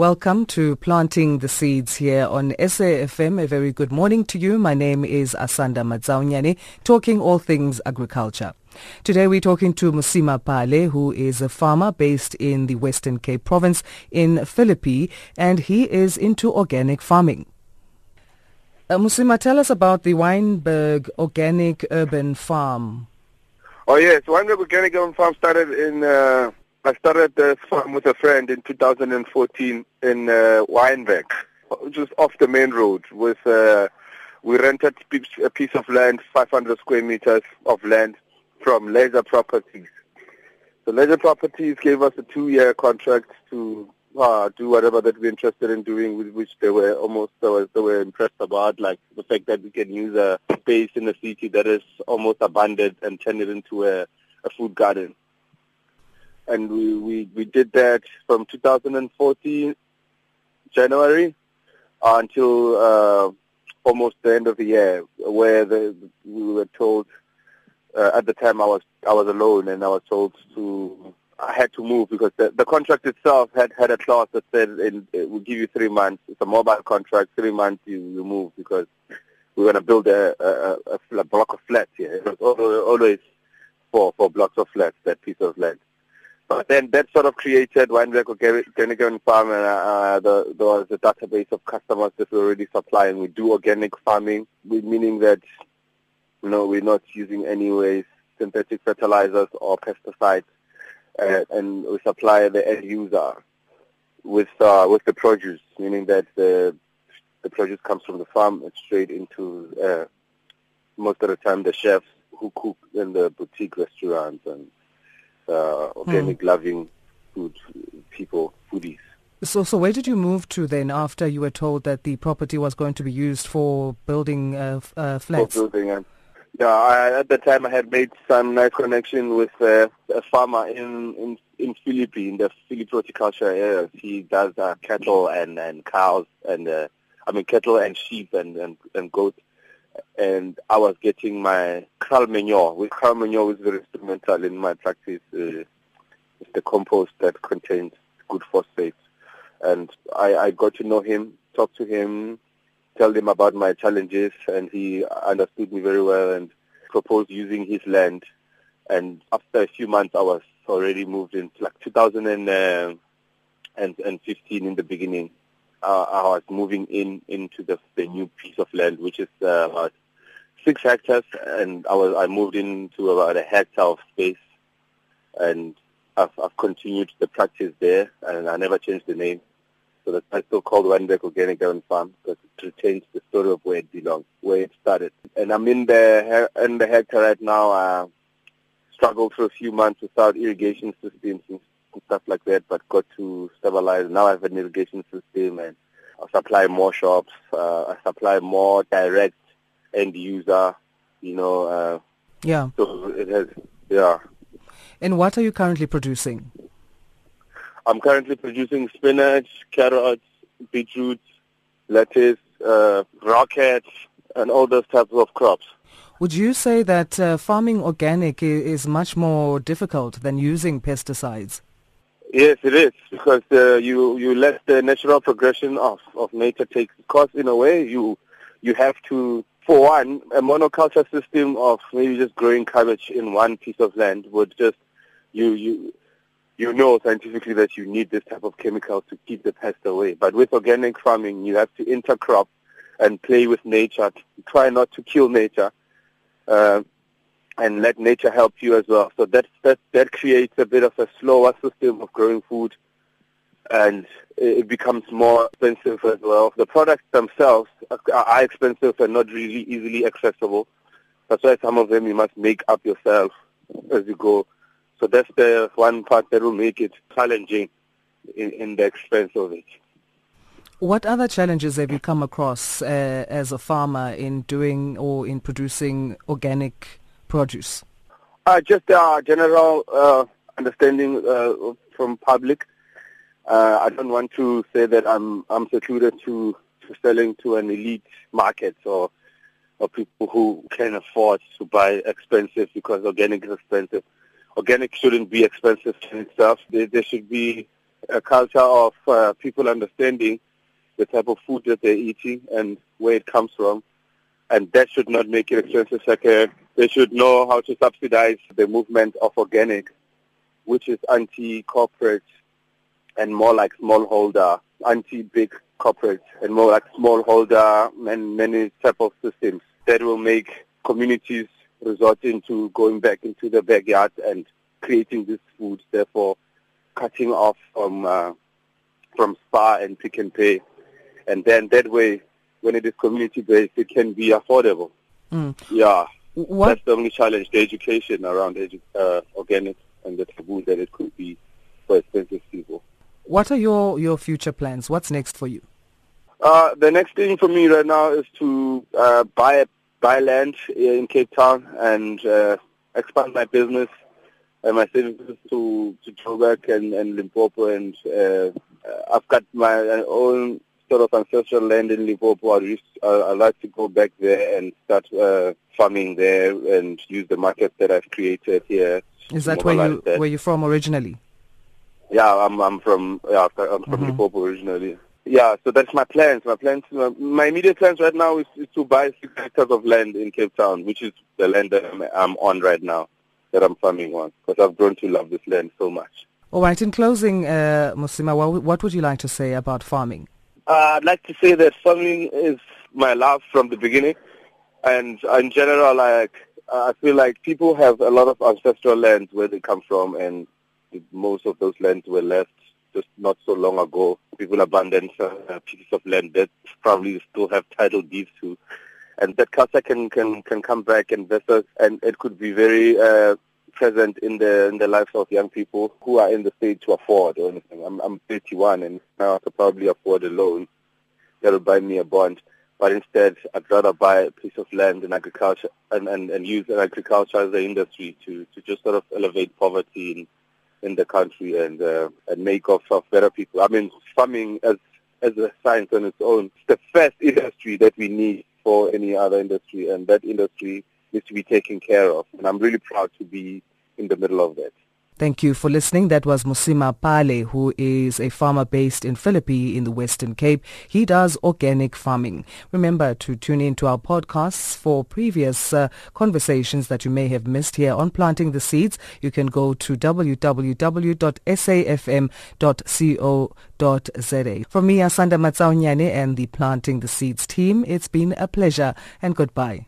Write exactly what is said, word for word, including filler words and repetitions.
Welcome to Planting the Seeds here on S A F M. A very good morning to you. My name is Asanda Matsaunyane, talking all things agriculture. Today we're talking to Musima Pale, who is a farmer based in the Western Cape province in Philippi, and he is into organic farming. Uh, Musima, tell us about the Wynberg Organic Urban Farm. Oh yes, Wynberg Organic Urban Farm started in... Uh I started this farm with a friend in two thousand fourteen in uh, Wynberg, just off the main road. With uh, we rented a piece of land, five hundred square meters of land from Leisure Properties. So Leisure Properties gave us a two-year contract to uh, do whatever that we're interested in doing, with which they were almost they were, they were impressed about, like the fact that we can use a space in the city that is almost abandoned and turn it into a, a food garden. And we, we, we did that from two thousand fourteen, January, until uh, almost the end of the year, where the, we were told, uh, at the time I was I was alone, and I was told to, I had to move, because the, the contract itself had, had a clause that said, in, it will give you three months, it's a mobile contract, three months you, you move, because we're going to build a, a, a, a block of flats here. It was always four, four blocks of flats, that piece of land. But then that sort of created Wynberg Organic Urban Farm, and uh, the, there was a database of customers that we already supply, and we do organic farming, meaning that, you know, we're not using any ways synthetic fertilizers or pesticides, uh, and we supply the end user with uh, with the produce, meaning that the the produce comes from the farm and straight into uh, most of the time the chefs who cook in the boutique restaurants and Uh, organic loving food people, foodies. So, so where did you move to then after you were told that the property was going to be used for building uh, f- uh, flats? For building, uh, yeah. I, at the time, I had made some nice connection with uh, a farmer in in in Philippi, in the Philippi horticulture area. He does uh, cattle and, and cows, and uh, I mean cattle and sheep and and, and goats. And I was getting my Kral Menor. Kral Menor was very instrumental in my practice. Uh, it's the compost that contains good phosphates. And I, I got to know him, talk to him, tell him about my challenges, and he understood me very well and proposed using his land. And after a few months, I was already moved in, like two thousand fifteen in the beginning. Uh, I was moving in into the, the new piece of land, which is uh, about six hectares, and I was I moved into about a hectare of space, and I've, I've continued the practice there, and I never changed the name, so that I still called Wynberg Organic Urban Farm, because it retains the story of where it belongs, where it started. And I'm in the in the hectare right now. I struggled for a few months without irrigation systems and stuff like that, but got to stabilize. Now I have an irrigation system, and I supply more shops, uh, I supply more direct end user, you know. Uh, yeah. So it has, yeah. And what are you currently producing? I'm currently producing spinach, carrots, beetroot, lettuce, uh, rockets, and all those types of crops. Would you say that uh, farming organic is much more difficult than using pesticides? Yes, it is, because uh, you, you let the natural progression of, of nature take course. In a way, you you have to, for one, a monoculture system of maybe just growing cabbage in one piece of land would just, you you you know scientifically that you need this type of chemicals to keep the pests away. But with organic farming, you have to intercrop and play with nature, try not to kill nature, uh, and let nature help you as well. So that, that that creates a bit of a slower system of growing food, and it becomes more expensive as well. The products themselves are expensive and not really easily accessible. That's why some of them you must make up yourself as you go. So that's the one part that will make it challenging in, in the expense of it. What other challenges have you come across uh, as a farmer in doing or in producing organic produce? Uh, just our uh, general uh, understanding uh, from public. Uh, I don't want to say that I'm I'm secluded to, to selling to an elite market, or or people who can afford to buy expensive, because organic is expensive. Organic shouldn't be expensive in itself. There, there should be a culture of uh, people understanding the type of food that they're eating and where it comes from. And that should not make it expensive. Like a, they should know how to subsidize the movement of organic, which is anti-corporate and more like smallholder, anti-big corporate and more like smallholder and many type of systems that will make communities resorting to going back into the backyard and creating this food, therefore cutting off from uh, from Spar and Pick and Pay. And then that way, when it is community-based, it can be affordable. Mm. Yeah. What? That's the only challenge, the education around edu- uh, organic and the taboo that it could be for expensive people. What are your, your future plans? What's next for you? Uh, the next thing for me right now is to uh, buy a buy land in Cape Town and uh, expand my business and my services to, to Joburg and, and Limpopo. And uh, I've got my own sort of ancestral land in Liverpool. I, used, I, I like to go back there and start uh, farming there and use the market that I've created here. Is that where you that. where you from originally? Yeah, I'm I'm from yeah I'm from mm-hmm. Liverpool originally. Yeah, so that's my plans. My plans, my, my immediate plans right now is, is to buy six hectares of land in Cape Town, which is the land that I'm, I'm on right now, that I'm farming on, because I've grown to love this land so much. All right. In closing, uh, Musima, what, what would you like to say about farming? Uh, I'd like to say that farming is my love from the beginning, and in general, like I feel like people have a lot of ancestral lands where they come from, and most of those lands were left just not so long ago. People abandoned uh, pieces of land that probably still have title deeds to, and that culture can can, can come back, and vessels, and it could be very uh, present in the in the lives of young people who are in the state to afford or anything. I'm I'm thirty-one and now I could probably afford a loan that will buy me a bond, but instead I'd rather buy a piece of land in agriculture and, and, and use agriculture as the industry to, to just sort of elevate poverty in, in the country and uh, and make us better people. I mean, farming as as a science on its own, it's the first industry that we need for any other industry, and that industry needs to be taken care of. And I'm really proud to be in the middle of that. Thank you for listening. That was Musima Pale, who is a farmer based in Philippi in the Western Cape. He does organic farming. Remember to tune in to our podcasts for previous uh, conversations that you may have missed here on Planting the Seeds. You can go to w w w dot s a f m dot co dot z a. From me, Asanda Matsaunyane and the Planting the Seeds team, it's been a pleasure and goodbye.